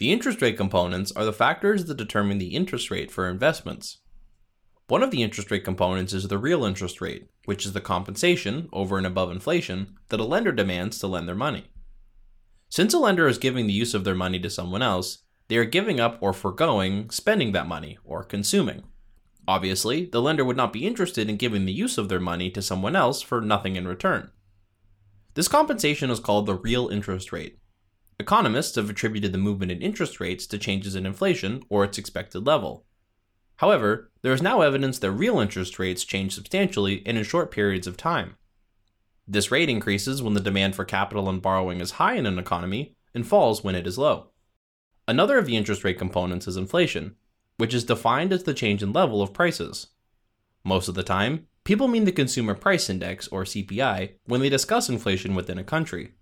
The interest rate components are the factors that determine the interest rate for investments. One of the interest rate components is the real interest rate, which is the compensation, over and above inflation, that a lender demands to lend their money. Since a lender is giving the use of their money to someone else, they are giving up or foregoing spending that money, or consuming. Obviously, the lender would not be interested in giving the use of their money to someone else for nothing in return. This compensation is called the real interest rate. Economists have attributed the movement in interest rates to changes in inflation or its expected level. However, there is now evidence that real interest rates change substantially and in short periods of time. This rate increases when the demand for capital and borrowing is high in an economy and falls when it is low. Another of the interest rate components is inflation, which is defined as the change in level of prices. Most of the time, people mean the Consumer Price Index, or CPI, when they discuss inflation within a country.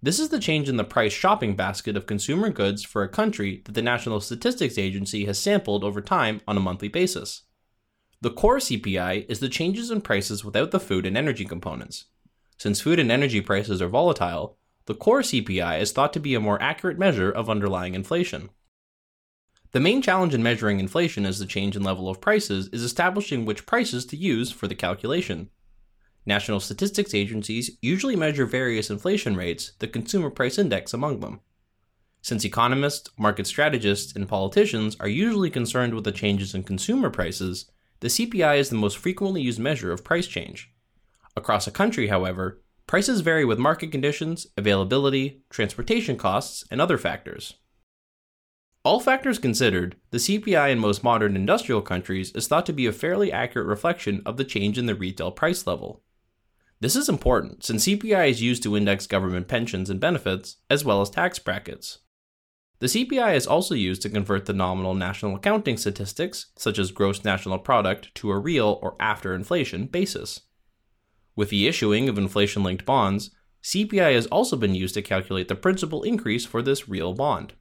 This is the change in the price shopping basket of consumer goods for a country that the National Statistics Agency has sampled over time on a monthly basis. The core CPI is the changes in prices without the food and energy components. Since food and energy prices are volatile, the core CPI is thought to be a more accurate measure of underlying inflation. The main challenge in measuring inflation as the change in level of prices is establishing which prices to use for the calculation. National statistics agencies usually measure various inflation rates, the Consumer Price Index among them. Since economists, market strategists, and politicians are usually concerned with the changes in consumer prices, the CPI is the most frequently used measure of price change. Across a country, however, prices vary with market conditions, availability, transportation costs, and other factors. All factors considered, the CPI in most modern industrial countries is thought to be a fairly accurate reflection of the change in the retail price level. This is important, since CPI is used to index government pensions and benefits, as well as tax brackets. The CPI is also used to convert the nominal national accounting statistics, such as gross national product, to a real or after-inflation basis. With the issuing of inflation-linked bonds, CPI has also been used to calculate the principal increase for this real bond.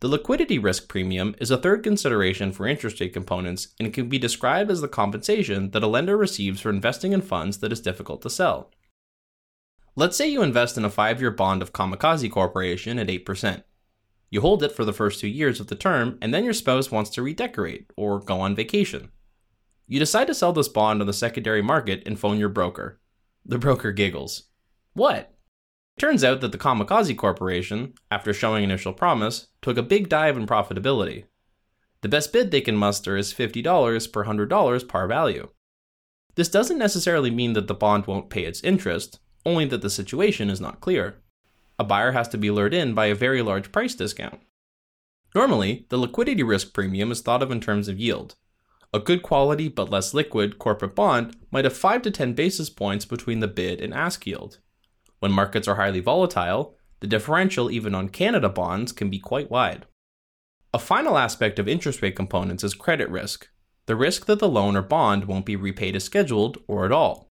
The liquidity risk premium is a third consideration for interest rate components and can be described as the compensation that a lender receives for investing in funds that is difficult to sell. Let's say you invest in a 5-year bond of Kamikaze Corporation at 8%. You hold it for the first 2 years of the term, and then your spouse wants to redecorate or go on vacation. You decide to sell this bond on the secondary market and phone your broker. The broker giggles. What? Turns out that the Kamikaze Corporation, after showing initial promise, took a big dive in profitability. The best bid they can muster is $50 per $100 par value. This doesn't necessarily mean that the bond won't pay its interest, only that the situation is not clear. A buyer has to be lured in by a very large price discount. Normally, the liquidity risk premium is thought of in terms of yield. A good quality but less liquid corporate bond might have 5 to 10 basis points between the bid and ask yield. When markets are highly volatile, the differential even on Canada bonds can be quite wide. A final aspect of interest rate components is credit risk, the risk that the loan or bond won't be repaid as scheduled or at all.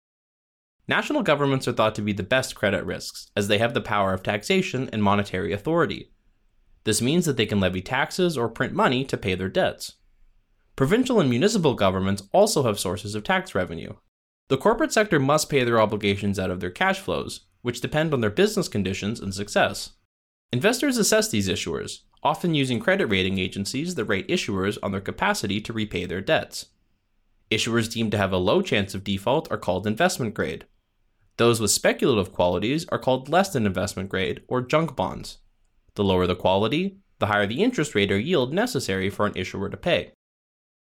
National governments are thought to be the best credit risks, as they have the power of taxation and monetary authority. This means that they can levy taxes or print money to pay their debts. Provincial and municipal governments also have sources of tax revenue. The corporate sector must pay their obligations out of their cash flows, which depend on their business conditions and success. Investors assess these issuers, often using credit rating agencies that rate issuers on their capacity to repay their debts. Issuers deemed to have a low chance of default are called investment grade. Those with speculative qualities are called less than investment grade, or junk bonds. The lower the quality, the higher the interest rate or yield necessary for an issuer to pay.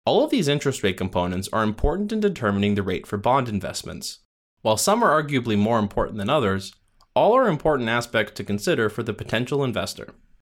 All of these interest rate components are important in determining the rate for bond investments. While some are arguably more important than others, all are important aspects to consider for the potential investor.